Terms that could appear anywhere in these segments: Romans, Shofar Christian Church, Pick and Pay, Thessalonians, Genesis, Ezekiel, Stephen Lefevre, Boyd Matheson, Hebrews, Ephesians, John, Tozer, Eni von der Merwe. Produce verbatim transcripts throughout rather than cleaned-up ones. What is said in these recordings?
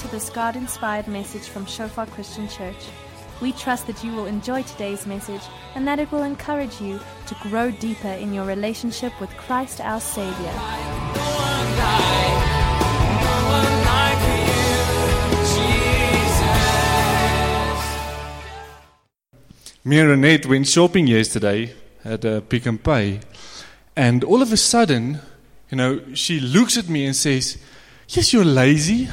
to this God-inspired message from Shofar Christian Church. We trust that you will enjoy today's message and that it will encourage you to grow deeper in your relationship with Christ our Savior. Me and Renette went shopping yesterday at uh, Pick and Pay, and all of a sudden, you know, she looks at me and says, "Yes, you're lazy."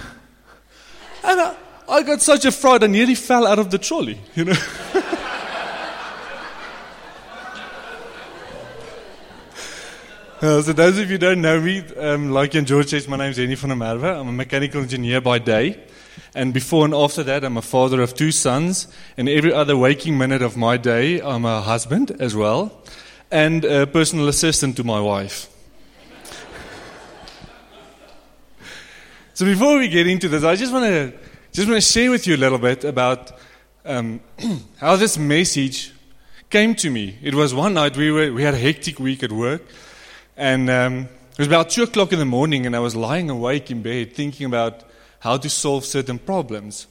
And I, I got such a fright, I nearly fell out of the trolley, you know. uh, so those of you who don't know me, um, like and George says, my name is Eni von der Merwe. I'm a mechanical engineer by day. And before and after that, I'm a father of two sons. And every other waking minute of my day, I'm a husband as well. And a personal assistant to my wife. So before we get into this, I just want to just want to share with you a little bit about um, how this message came to me. It was one night we were we had a hectic week at work, and um, it was about two o'clock in the morning, and I was lying awake in bed thinking about how to solve certain problems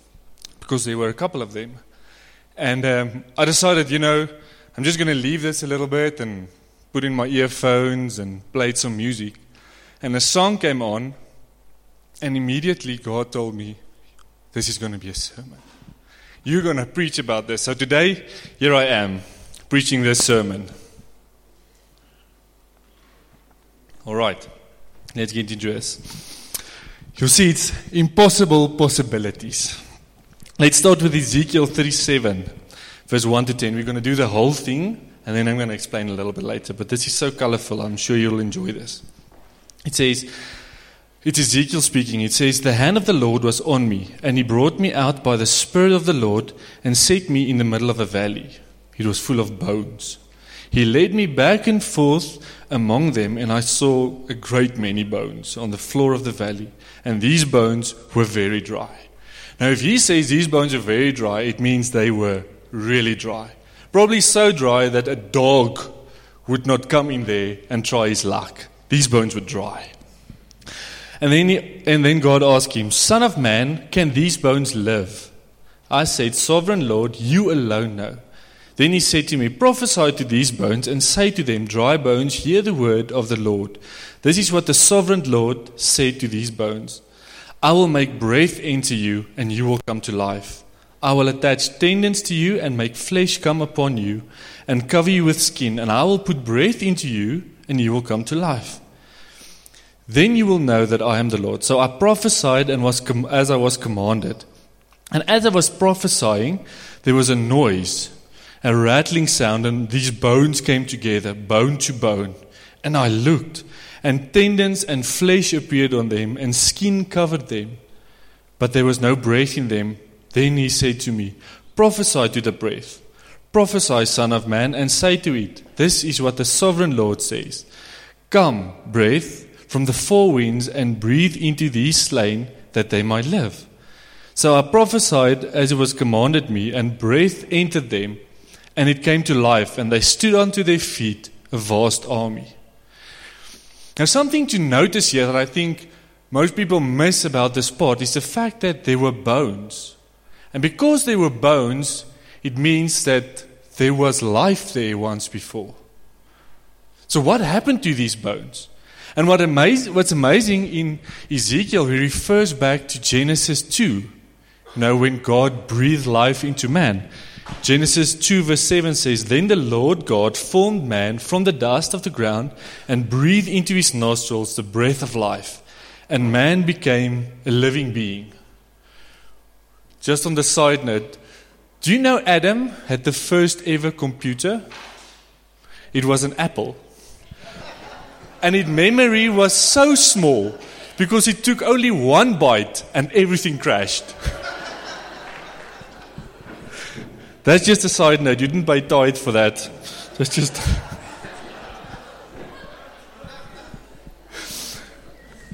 because there were a couple of them, and um, I decided, you know, I'm just going to leave this a little bit and put in my earphones and played some music, and a song came on. And immediately God told me, this is going to be a sermon. You're going to preach about this. So today, here I am, preaching this sermon. All right, let's get into this. You see, it's impossible possibilities. Let's start with Ezekiel thirty-seven, verse one to ten. We're going to do the whole thing, and then I'm going to explain a little bit later. But this is so colorful, I'm sure you'll enjoy this. It says... It's Ezekiel speaking. It says, "The hand of the Lord was on me, and he brought me out by the Spirit of the Lord and set me in the middle of a valley. It was full of bones. He led me back and forth among them, and I saw a great many bones on the floor of the valley, and these bones were very dry." Now, if he says these bones are very dry, it means they were really dry. Probably so dry that a dog would not come in there and try his luck. These bones were dry. And then he, and then God asked him, "Son of man, can these bones live?" I said, "Sovereign Lord, you alone know." Then he said to me, "Prophesy to these bones and say to them, dry bones, hear the word of the Lord. This is what the sovereign Lord said to these bones. I will make breath into you and you will come to life. I will attach tendons to you and make flesh come upon you and cover you with skin. And I will put breath into you and you will come to life. Then you will know that I am the Lord." So I prophesied and was com- as I was commanded. And as I was prophesying, there was a noise, a rattling sound, and these bones came together, bone to bone. And I looked, and tendons and flesh appeared on them, and skin covered them. But there was no breath in them. Then he said to me, "Prophesy to the breath. Prophesy, Son of Man, and say to it, this is what the sovereign Lord says. Come, breath, from the four winds and breathe into these slain that they might live." So I prophesied as it was commanded me, and breath entered them, and it came to life, and they stood unto their feet, a vast army. Now, something to notice here that I think most people miss about this part is the fact that there were bones. And because there were bones, it means that there was life there once before. So what happened to these bones? And what amaz- what's amazing in Ezekiel, he refers back to Genesis two, you know, when God breathed life into man. Genesis two verse seven says, "Then the Lord God formed man from the dust of the ground and breathed into his nostrils the breath of life, and man became a living being." Just on the side note, do you know Adam had the first ever computer? It was an Apple. And its memory was so small because it took only one bite and everything crashed. That's just a side note. You didn't pay tithe for that. That's just.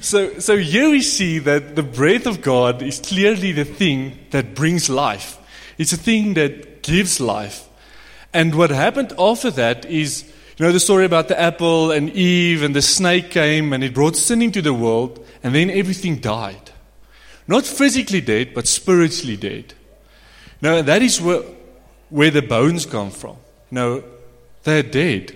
so, so here we see that the breath of God is clearly the thing that brings life. It's a thing that gives life. And what happened after that is, you know the story about the apple and Eve, and the snake came and it brought sin into the world, and then everything died. Not physically dead, but spiritually dead. Now, that is where, where the bones come from. Now, they're dead.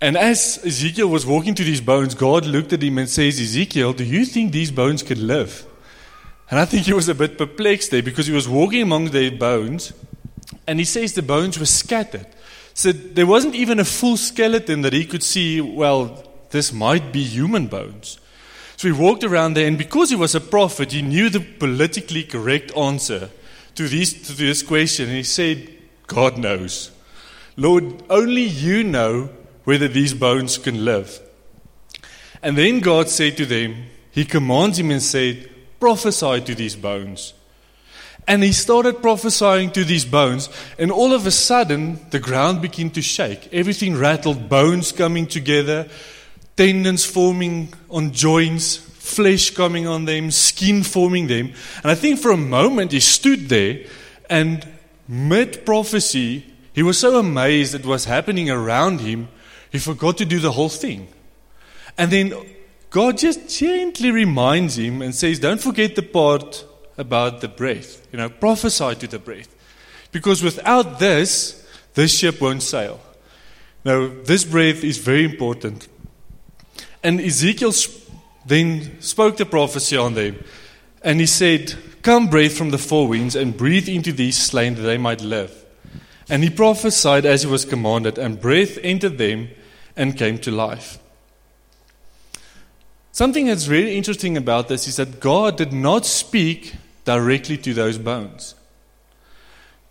And as Ezekiel was walking to these bones, God looked at him and says, Ezekiel, do you think these bones can live? And I think he was a bit perplexed there because he was walking among their bones, and he says the bones were scattered. So there wasn't even a full skeleton that he could see, well, this might be human bones. So he walked around there, and because he was a prophet, he knew the politically correct answer to, these, to this question. And he said, God knows. Lord, only you know whether these bones can live. And then God said to them, he commands him and said, prophesy to these bones. And he started prophesying to these bones, and all of a sudden, the ground began to shake. Everything rattled, bones coming together, tendons forming on joints, flesh coming on them, skin forming them. And I think for a moment, he stood there, and mid-prophecy, he was so amazed at what's happening around him, he forgot to do the whole thing. And then God just gently reminds him and says, don't forget the part about the breath. You know, prophesy to the breath. Because without this, this ship won't sail. Now, this breath is very important. And Ezekiel sp- then spoke the prophecy on them. And he said, come breath from the four winds and breathe into these slain that they might live. And he prophesied as he was commanded, and breath entered them and came to life. Something that's really interesting about this is that God did not speak directly to those bones.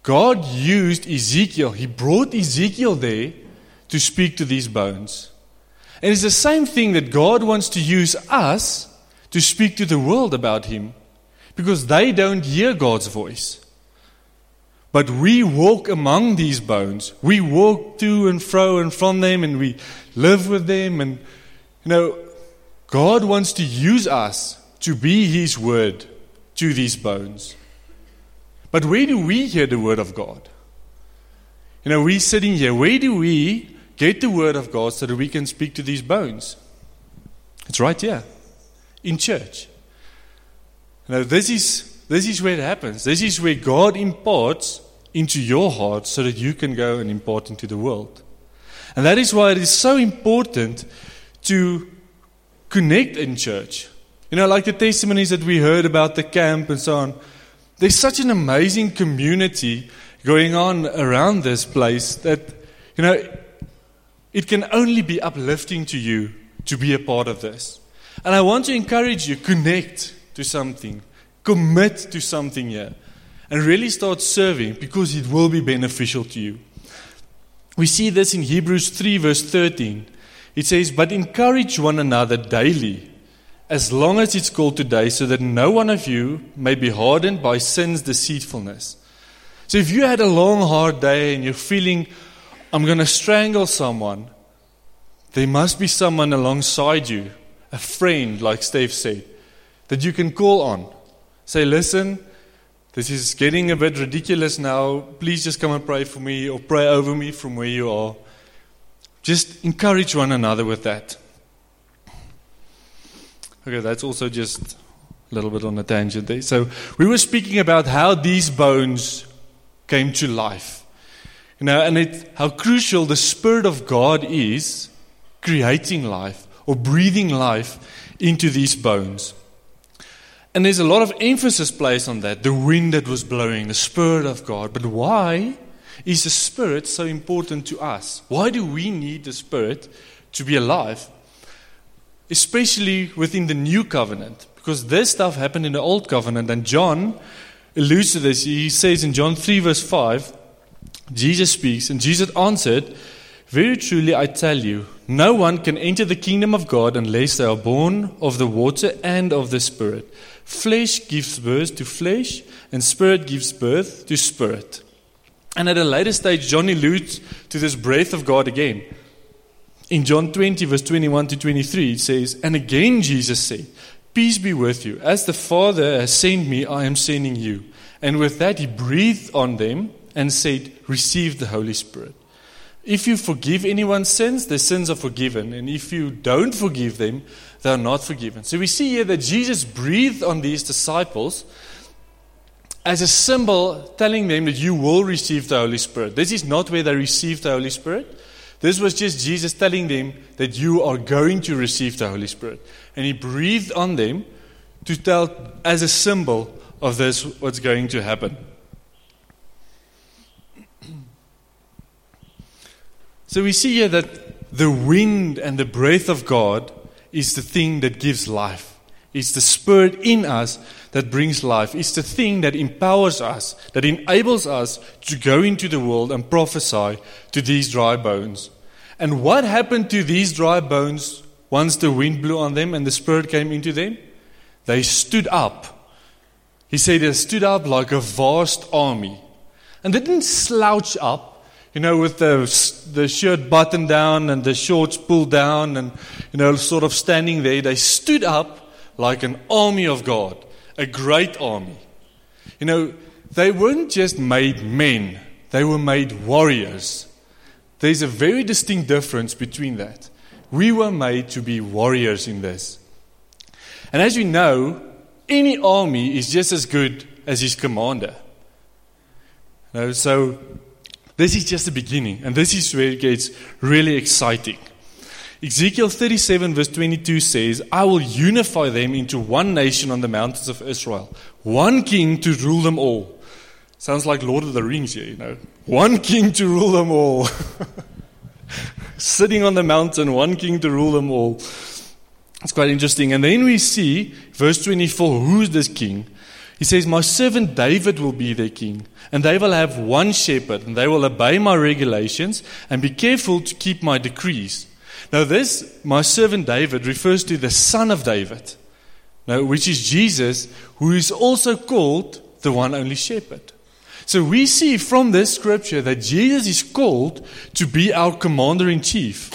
God used Ezekiel. He brought Ezekiel there to speak to these bones. And it's the same thing that God wants to use us to speak to the world about him, because they don't hear God's voice. But we walk among these bones. We walk to and fro and from them, and we live with them, and, you know, God wants to use us to be his word to these bones. But where do we hear the word of God? You know, we're sitting here. Where do we get the word of God so that we can speak to these bones? It's right here, in church. Now, this is, this is where it happens. This is where God imparts into your heart so that you can go and impart into the world. And that is why it is so important to connect in church. You know, like the testimonies that we heard about the camp and so on. There's such an amazing community going on around this place that, you know, it can only be uplifting to you to be a part of this. And I want to encourage you, connect to something. Commit to something here. And really start serving, because it will be beneficial to you. We see this in Hebrews three verse thirteen. It says, but encourage one another daily, as long as it's called today, so that no one of you may be hardened by sin's deceitfulness. So if you had a long, hard day and you're feeling, I'm going to strangle someone, there must be someone alongside you, a friend, like Steve said, that you can call on. Say, listen, this is getting a bit ridiculous now. Please just come and pray for me, or pray over me from where you are. Just encourage one another with that. Okay, that's also just a little bit on a tangent there. So we were speaking about how these bones came to life. You know, and it, how crucial the Spirit of God is creating life or breathing life into these bones. And there's a lot of emphasis placed on that, the wind that was blowing, the Spirit of God. But why is the Spirit so important to us? Why do we need the Spirit to be alive? Especially within the New Covenant. Because this stuff happened in the Old Covenant. And John alludes to this. He says in John three verse five, Jesus speaks, and Jesus answered, very truly I tell you, no one can enter the kingdom of God unless they are born of the water and of the Spirit. Flesh gives birth to flesh, and Spirit gives birth to spirit. And at a later stage, John alludes to this breath of God again. In John twenty, verse twenty-one to twenty-three, it says, and again Jesus said, peace be with you. As the Father has sent me, I am sending you. And with that he breathed on them and said, receive the Holy Spirit. If you forgive anyone's sins, their sins are forgiven. And if you don't forgive them, they are not forgiven. So we see here that Jesus breathed on these disciples as a symbol telling them that you will receive the Holy Spirit. This is not where they received the Holy Spirit. This was just Jesus telling them that you are going to receive the Holy Spirit. And he breathed on them to tell as a symbol of this what's going to happen. So we see here that the wind and the breath of God is the thing that gives life. It's the Spirit in us that brings life. It's the thing that empowers us, that enables us to go into the world and prophesy to these dry bones. And what happened to these dry bones once the wind blew on them and the Spirit came into them? They stood up. He said they stood up like a vast army. And they didn't slouch up, you know, with the the shirt buttoned down and the shorts pulled down and, you know, sort of standing there. They stood up like an army of God, a great army. You know, they weren't just made men. They were made warriors. There's a very distinct difference between that. We were made to be warriors in this. And as you know, any army is just as good as his commander. You know, so... this is just the beginning, and this is where it gets really exciting. Ezekiel thirty-seven verse twenty-two says, I will unify them into one nation on the mountains of Israel, one king to rule them all. Sounds like Lord of the Rings here, you know. One king to rule them all. Sitting on the mountain, one king to rule them all. It's quite interesting. And then we see, verse twenty-four, who is this king? He says, my servant David will be their king, and they will have one shepherd, and they will obey my regulations and be careful to keep my decrees. Now this, my servant David, refers to the son of David, now, which is Jesus, who is also called the one only shepherd. So we see from this scripture that Jesus is called to be our commander-in-chief,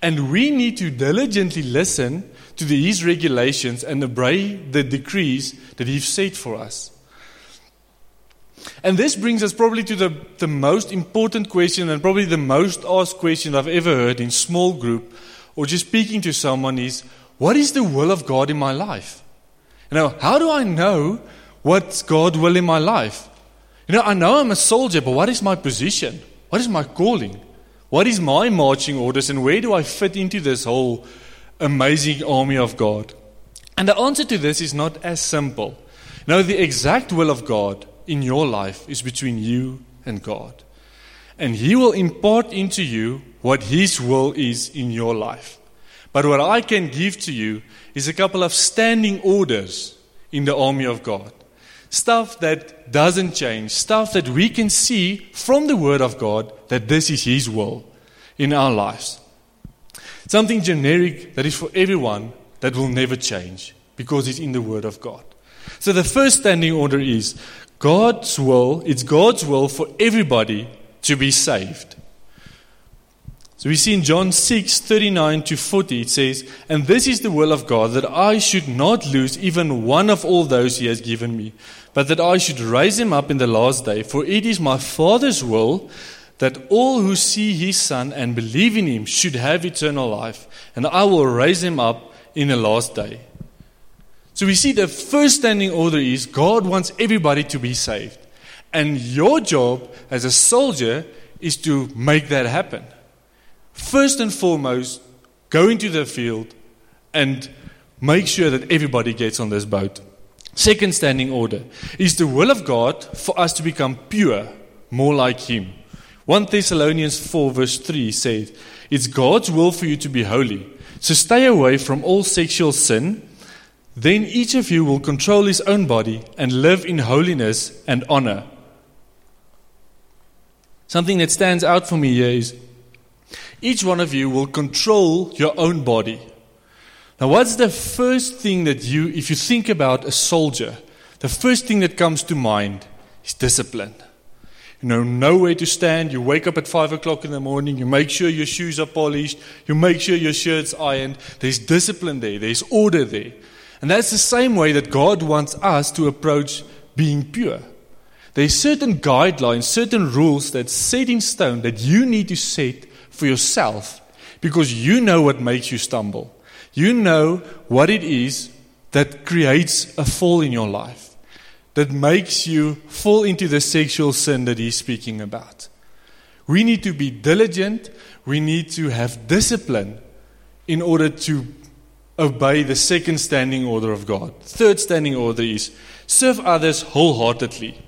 and we need to diligently listen to these regulations and obey the decrees that he's set for us. And this brings us probably to the, the most important question, and probably the most asked question I've ever heard in small group or just speaking to someone is, what is the will of God in my life? You know, how do I know what God's will in my life? You know, I know I'm a soldier, but what is my position? What is my calling? What is my marching orders, and where do I fit into this whole amazing army of God? And the answer to this is not as simple. No, the exact will of God in your life is between you and God. And He will impart into you what His will is in your life. But what I can give to you is a couple of standing orders in the army of God. Stuff that doesn't change. Stuff that we can see from the Word of God that this is His will in our lives. Something generic that is for everyone, that will never change because it's in the Word of God. So the first standing order is God's will. It's God's will for everybody to be saved. So we see in John six, thirty-nine to forty, it says, and this is the will of God, that I should not lose even one of all those He has given me, but that I should raise him up in the last day. For it is my Father's will that all who see His Son and believe in Him should have eternal life, and I will raise Him up in the last day. So we see the first standing order is God wants everybody to be saved. And your job as a soldier is to make that happen. First and foremost, go into the field and make sure that everybody gets on this boat. Second standing order is the will of God for us to become pure, more like Him. First Thessalonians four verse three says, it's God's will for you to be holy. So stay away from all sexual sin. Then each of you will control his own body and live in holiness and honor. Something that stands out for me here is each one of you will control your own body. Now what's the first thing that you, if you think about a soldier, the first thing that comes to mind is discipline. You know, know where to stand. You wake up at five o'clock in the morning. You make sure your shoes are polished. You make sure your shirt's ironed. There's discipline there. There's order there. And that's the same way that God wants us to approach being pure. There are certain guidelines, certain rules that's set in stone that you need to set for yourself because you know what makes you stumble. You know what it is that creates a fall in your life, that makes you fall into the sexual sin that he's speaking about. We need to be diligent. We need to have discipline in order to obey the second standing order of God. Third standing order is serve others wholeheartedly.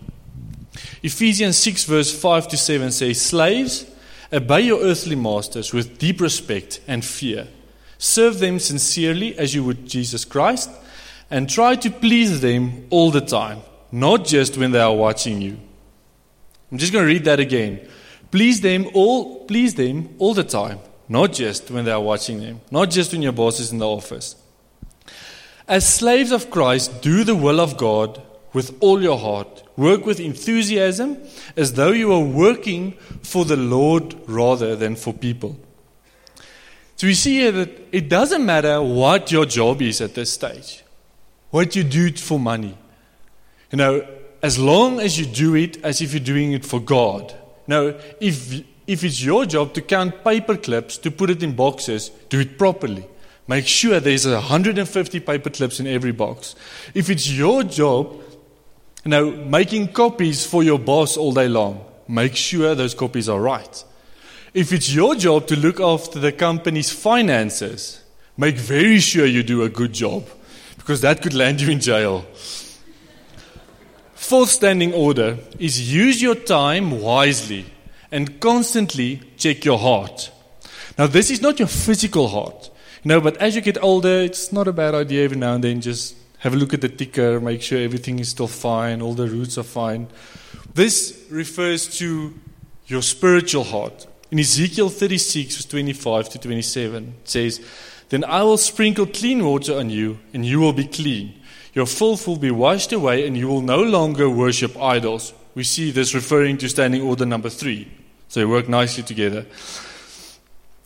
Ephesians six verse five to seven says, "Slaves, obey your earthly masters with deep respect and fear. Serve them sincerely as you would Jesus Christ, and try to please them all the time, not just when they are watching you." I'm just going to read that again. Please them all, please them all the time, not just when they are watching them, not just when your boss is in the office. As slaves of Christ, do the will of God with all your heart. Work with enthusiasm as though you are working for the Lord rather than for people. So we see here that it doesn't matter what your job is at this stage, what you do for money. You know, as long as you do it as if you're doing it for God. Now, if if it's your job to count paper clips, to put it in boxes, do it properly. Make sure there's one hundred fifty paper clips in every box. If it's your job, you know, making copies for your boss all day long, make sure those copies are right. If it's your job to look after the company's finances, make very sure you do a good job, because that could land you in jail. Fourth standing order is use your time wisely and constantly check your heart. Now, this is not your physical heart. No, but as you get older, it's not a bad idea every now and then. Just have a look at the ticker, make sure everything is still fine, all the roots are fine. This refers to your spiritual heart. In Ezekiel thirty-six, verse twenty-five to twenty-seven, it says, "Then I will sprinkle clean water on you, and you will be clean. Your filth will be washed away, and you will no longer worship idols." We see this referring to standing order number three. So they work nicely together.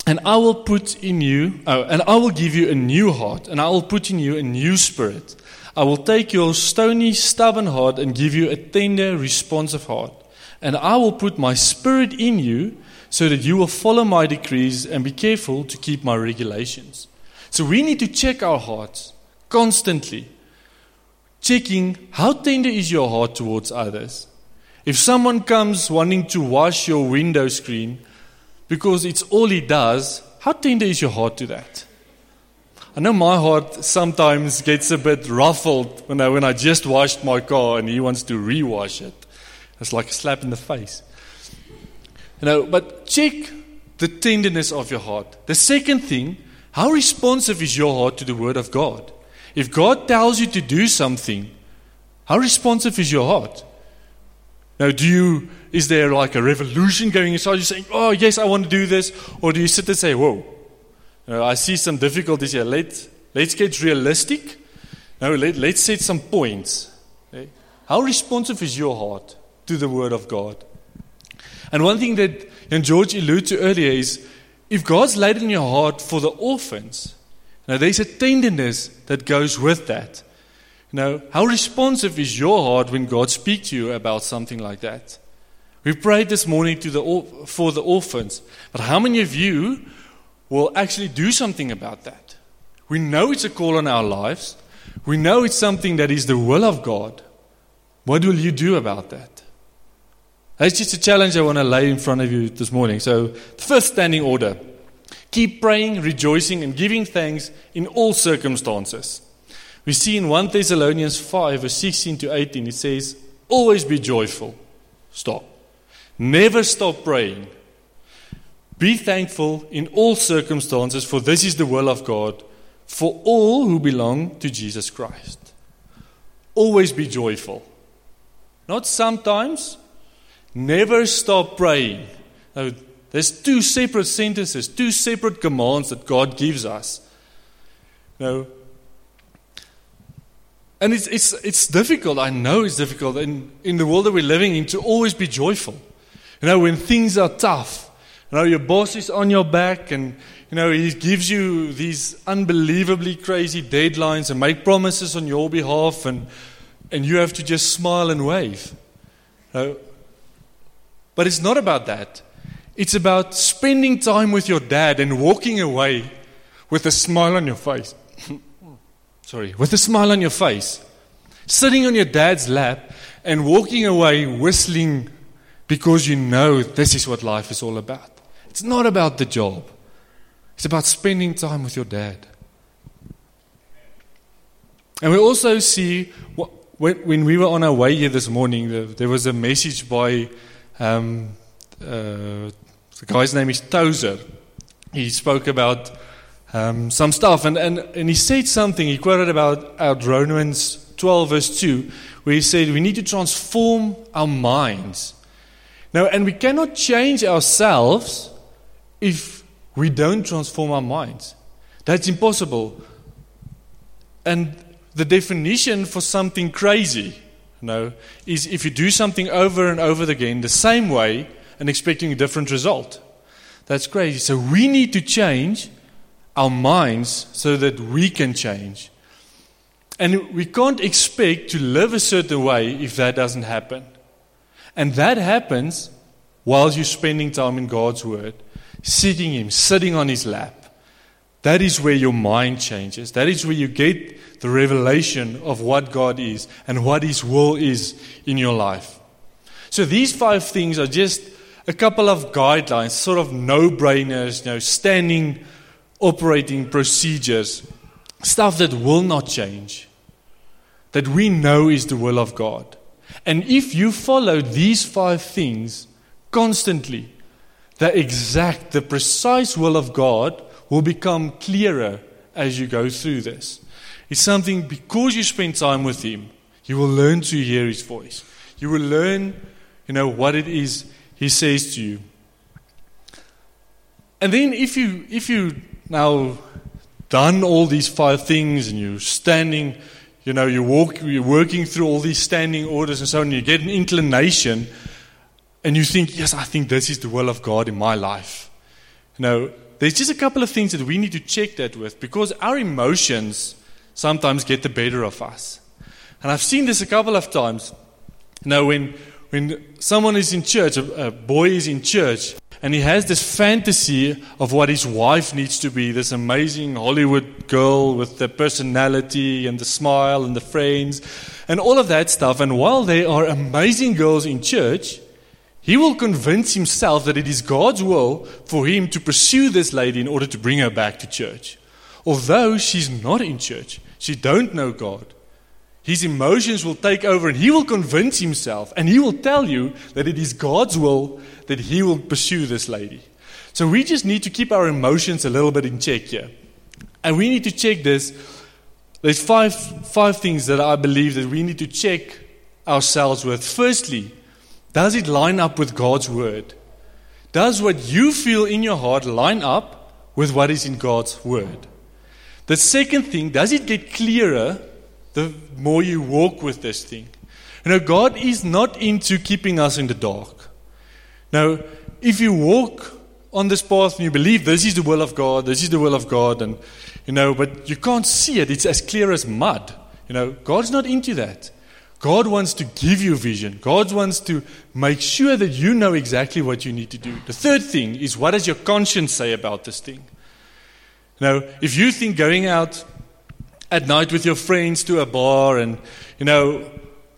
"And I will put in you, oh, and I will give you a new heart, and I will put in you a new spirit. I will take your stony, stubborn heart and give you a tender, responsive heart. And I will put my spirit in you, so that you will follow my decrees and be careful to keep my regulations." So we need to check our hearts constantly, checking how tender is your heart towards others. If someone comes wanting to wash your window screen because it's all he does, how tender is your heart to that? I know my heart sometimes gets a bit ruffled when I, when I just washed my car and he wants to rewash it. It's like a slap in the face. You know, but check the tenderness of your heart. The second thing, how responsive is your heart to the Word of God? If God tells you to do something, how responsive is your heart? Now, do you, is there like a revolution going inside you saying, "Oh, yes, I want to do this"? Or do you sit and say, "Whoa, you know, I see some difficulties here. Let, let's get realistic. No, let, let's set some points." Okay? How responsive is your heart to the Word of God? And one thing that and George alluded to earlier is, if God's laid in your heart for the orphans, now there's a tenderness that goes with that. You know, how responsive is your heart when God speaks to you about something like that? We prayed this morning to the for the orphans, but how many of you will actually do something about that? We know it's a call on our lives. We know it's something that is the will of God. What will you do about that? That's just a challenge I want to lay in front of you this morning. So, the first standing order. Keep praying, rejoicing, and giving thanks in all circumstances. We see in First Thessalonians five, verse sixteen to eighteen, it says, "Always be joyful." Stop. "Never stop praying. Be thankful in all circumstances, for this is the will of God for all who belong to Jesus Christ." Always be joyful. Not sometimes. Never stop praying. Now, there's two separate sentences, two separate commands that God gives us. Now, and it's it's it's difficult. I know it's difficult in, in the world that we're living in to always be joyful. You know, when things are tough, you know, your boss is on your back, and you know he gives you these unbelievably crazy deadlines and make promises on your behalf, and and you have to just smile and wave. No. But it's not about that. It's about spending time with your dad and walking away with a smile on your face. Sorry, with a smile on your face. Sitting on your dad's lap and walking away whistling because you know this is what life is all about. It's not about the job. It's about spending time with your dad. And we also see, when we were on our way here this morning, there was a message by, um, uh, the guy's name is Tozer. He spoke about um, some stuff, and, and, and he said something, he quoted about our Romans twelve verse two, where he said, we need to transform our minds. Now, and we cannot change ourselves if we don't transform our minds. That's impossible. And the definition for something crazy, you know, is if you do something over and over again the same way and expecting a different result. That's crazy. So we need to change our minds so that we can change. And we can't expect to live a certain way if that doesn't happen. And that happens while you're spending time in God's Word, sitting Him, sitting on His lap. That is where your mind changes. That is where you get the revelation of what God is and what His will is in your life. So these five things are just a couple of guidelines, sort of no-brainers, you know, standing operating procedures, stuff that will not change, that we know is the will of God. And if you follow these five things constantly, the exact, the precise will of God will become clearer as you go through this. It's something, because you spend time with Him, you will learn to hear His voice. You will learn, you know, what it is He says to you. And then if you if you now done all these five things and you're standing, you know, you walk, you're working through all these standing orders and so on, and you get an inclination and you think, yes, I think this is the will of God in my life. You know, there's just a couple of things that we need to check that with, because our emotions sometimes get the better of us. And I've seen this a couple of times. You know, when, when someone is in church, a, a boy is in church, and he has this fantasy of what his wife needs to be, this amazing Hollywood girl with the personality and the smile and the friends and all of that stuff. And while they are amazing girls in church, he will convince himself that it is God's will for him to pursue this lady in order to bring her back to church. Although she's not in church, she don't know God. His emotions will take over and he will convince himself and he will tell you that it is God's will that he will pursue this lady. So we just need to keep our emotions a little bit in check here. And we need to check this. There's five five things that I believe that we need to check ourselves with. Firstly, does it line up with God's Word? Does what you feel in your heart line up with what is in God's Word? The second thing, does it get clearer the more you walk with this thing? You know, God is not into keeping us in the dark. Now, if you walk on this path and you believe this is the will of God, this is the will of God, and you know, but you can't see it, it's as clear as mud. You know, God's not into that. God wants to give you vision. God wants to make sure that you know exactly what you need to do. The third thing is, what does your conscience say about this thing? Now, if you think going out at night with your friends to a bar and, you know,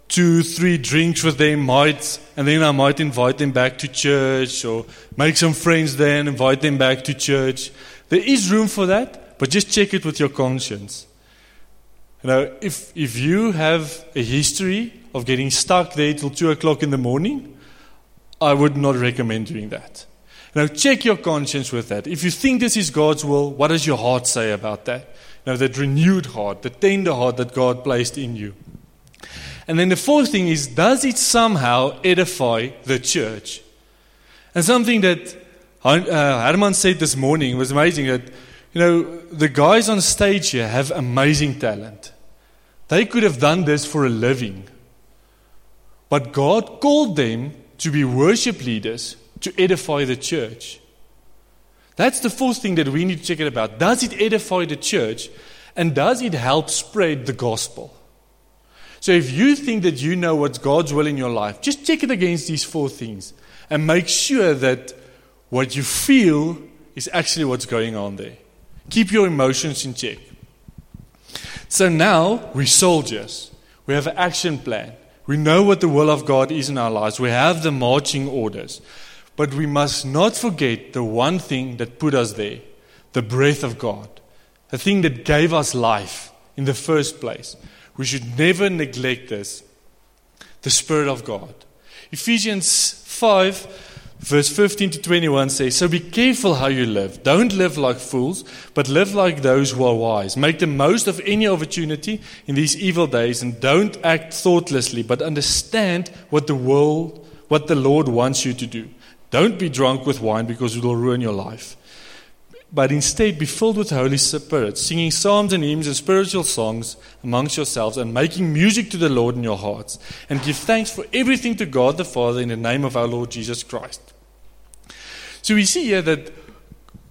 two, three drinks with them might, and then I might invite them back to church or make some friends there and invite them back to church. There is room for that, but just check it with your conscience. You know, if if you have a history of getting stuck there till two o'clock in the morning, I would not recommend doing that. Now, check your conscience with that. If you think this is God's will, what does your heart say about that? You know, that renewed heart, the tender heart that God placed in you. And then the fourth thing is, does it somehow edify the church? And something that uh, Herman said this morning was amazing, that, you know, the guys on stage here have amazing talent. They could have done this for a living. But God called them to be worship leaders to edify the church. That's the fourth thing that we need to check it about. Does it edify the church? And does it help spread the gospel? So if you think that you know what's God's will in your life, just check it against these four things and make sure that what you feel is actually what's going on there. Keep your emotions in check. So now we're soldiers. We have an action plan. We know what the will of God is in our lives. We have the marching orders. But we must not forget the one thing that put us there, the breath of God, the thing that gave us life in the first place. We should never neglect this, the Spirit of God. Ephesians five, verse fifteen to twenty-one says, "So be careful how you live. Don't live like fools, but live like those who are wise. Make the most of any opportunity in these evil days, and don't act thoughtlessly, but understand what the world, what the Lord wants you to do. Don't be drunk with wine, because it will ruin your life. But instead be filled with the Holy Spirit, singing psalms and hymns and spiritual songs amongst yourselves, and making music to the Lord in your hearts. And give thanks for everything to God the Father in the name of our Lord Jesus Christ." So we see here that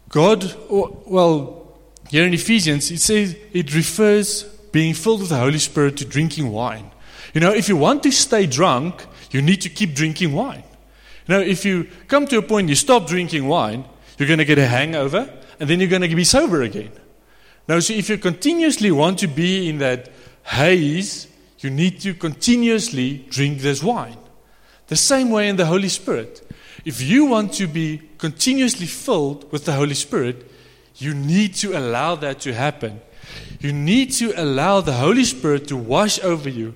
God, or, well, here in Ephesians, it says it refers being filled with the Holy Spirit to drinking wine. You know, if you want to stay drunk, you need to keep drinking wine. Now, if you come to a point you stop drinking wine, you're going to get a hangover, and then you're going to be sober again. Now, so if you continuously want to be in that haze, you need to continuously drink this wine. The same way in the Holy Spirit. If you want to be continuously filled with the Holy Spirit, you need to allow that to happen. You need to allow the Holy Spirit to wash over you.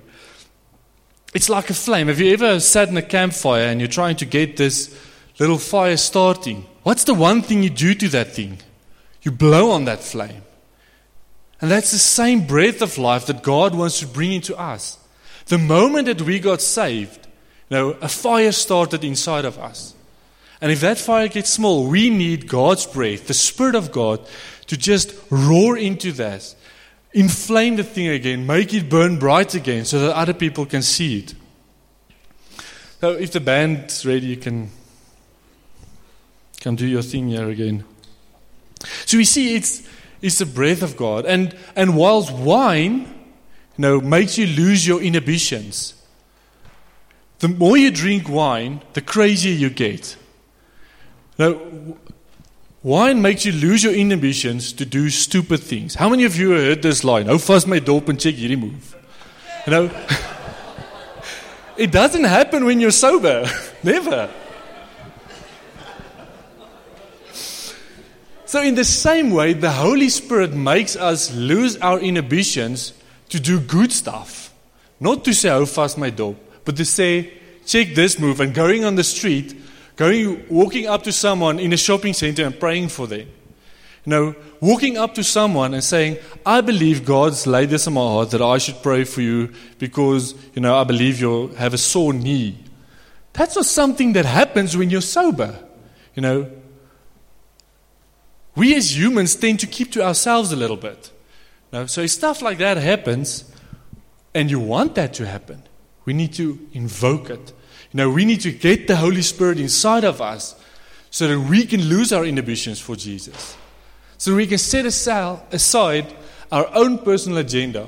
It's like a flame. Have you ever sat in a campfire and you're trying to get this little fire starting? What's the one thing you do to that thing? You blow on that flame. And that's the same breath of life that God wants to bring into us. The moment that we got saved, you know, a fire started inside of us. And if that fire gets small, we need God's breath, the Spirit of God, to just roar into that. Inflame the thing again, make it burn bright again so that other people can see it. So if the band's ready, you can come do your thing here again. So we see it's it's the breath of God. And and whilst wine, you know, makes you lose your inhibitions, the more you drink wine, the crazier you get. Now, wine makes you lose your inhibitions to do stupid things. How many of you have heard this line? "How fast my dope and check your move." You know, it doesn't happen when you're sober. Never. So in the same way, the Holy Spirit makes us lose our inhibitions to do good stuff. Not to say, "How fast my dope," but to say, check this move, and going on the street, Going, walking up to someone in a shopping center and praying for them. You know, walking up to someone and saying, "I believe God's laid this in my heart that I should pray for you because, you know, I believe you have a sore knee." That's not something that happens when you're sober. You know, we as humans tend to keep to ourselves a little bit. You know, so if stuff like that happens, and you want that to happen, we need to invoke it. You know, we need to get the Holy Spirit inside of us so that we can lose our inhibitions for Jesus. So we can set aside our own personal agenda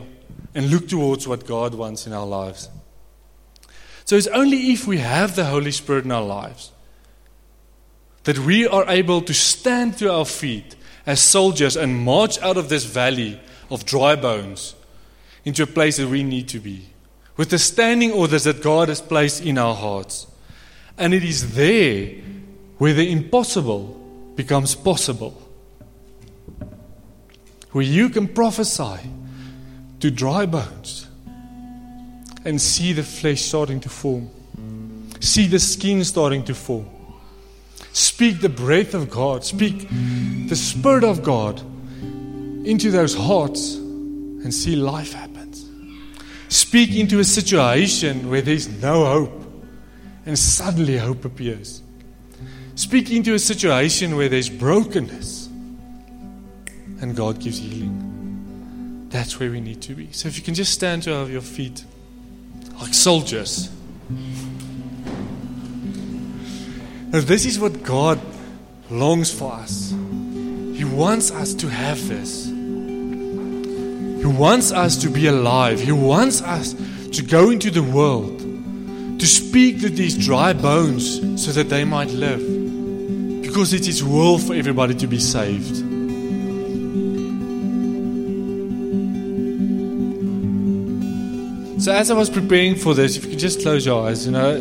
and look towards what God wants in our lives. So it's only if we have the Holy Spirit in our lives that we are able to stand to our feet as soldiers and march out of this valley of dry bones into a place that we need to be, with the standing orders that God has placed in our hearts. And it is there where the impossible becomes possible, where you can prophesy to dry bones and see the flesh starting to form, see the skin starting to form. Speak the breath of God, speak the Spirit of God into those hearts and see life happen. Speak into a situation where there's no hope, and suddenly hope appears. Speak into a situation where there's brokenness, and God gives healing. That's where we need to be. So if you can just stand to your feet like soldiers. Now this is what God longs for us. He wants us to have this. He wants us to be alive. He wants us to go into the world, to speak to these dry bones so that they might live, because it is will for everybody to be saved. So as I was preparing for this, if you could just close your eyes, you know,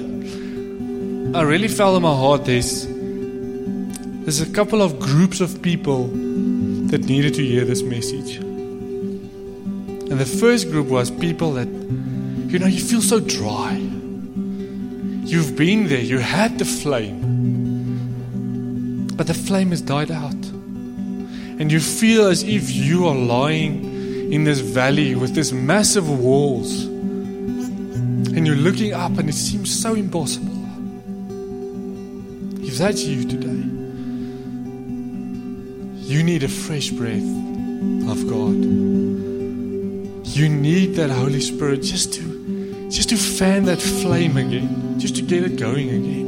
I really felt in my heart this. There's a couple of groups of people that needed to hear this message. And the first group was people that, you know, you feel so dry. You've been there, you had the flame. But the flame has died out. And you feel as if you are lying in this valley with these massive walls. And you're looking up and it seems so impossible. If that's you today, you need a fresh breath of God. You need that Holy Spirit just to just to fan that flame again, just to get it going again.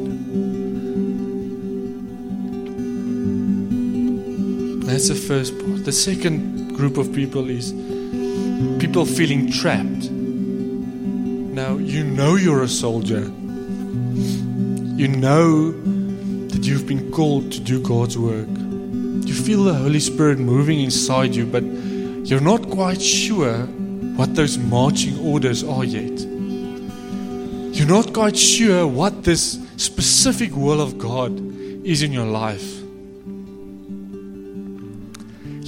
That's the first part. The second group of people is people feeling trapped. Now, you know you're a soldier. You know that you've been called to do God's work. You feel the Holy Spirit moving inside you, but you're not quite sure what those marching orders are yet. You're not quite sure what this specific will of God is in your life.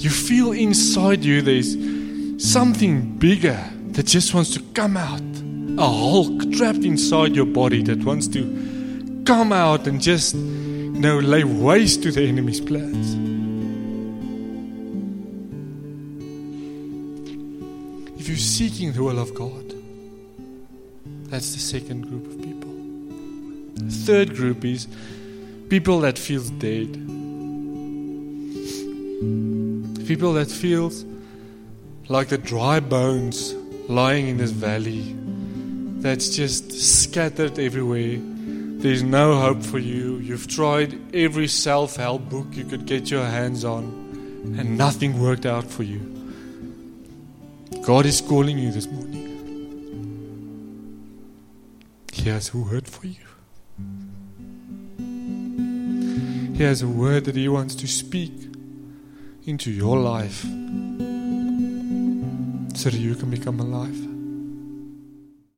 You feel inside you there's something bigger that just wants to come out. A Hulk trapped inside your body that wants to come out and just, you know, lay waste to the enemy's plans. If you're seeking the will of God, that's the second group of people. The third group is people that feel dead. People that feel like the dry bones lying in this valley that's just scattered everywhere. There's no hope for you. You've tried every self-help book you could get your hands on, and nothing worked out for you. God is calling you this morning. He has a word for you. He has a word that He wants to speak into your life so that you can become alive.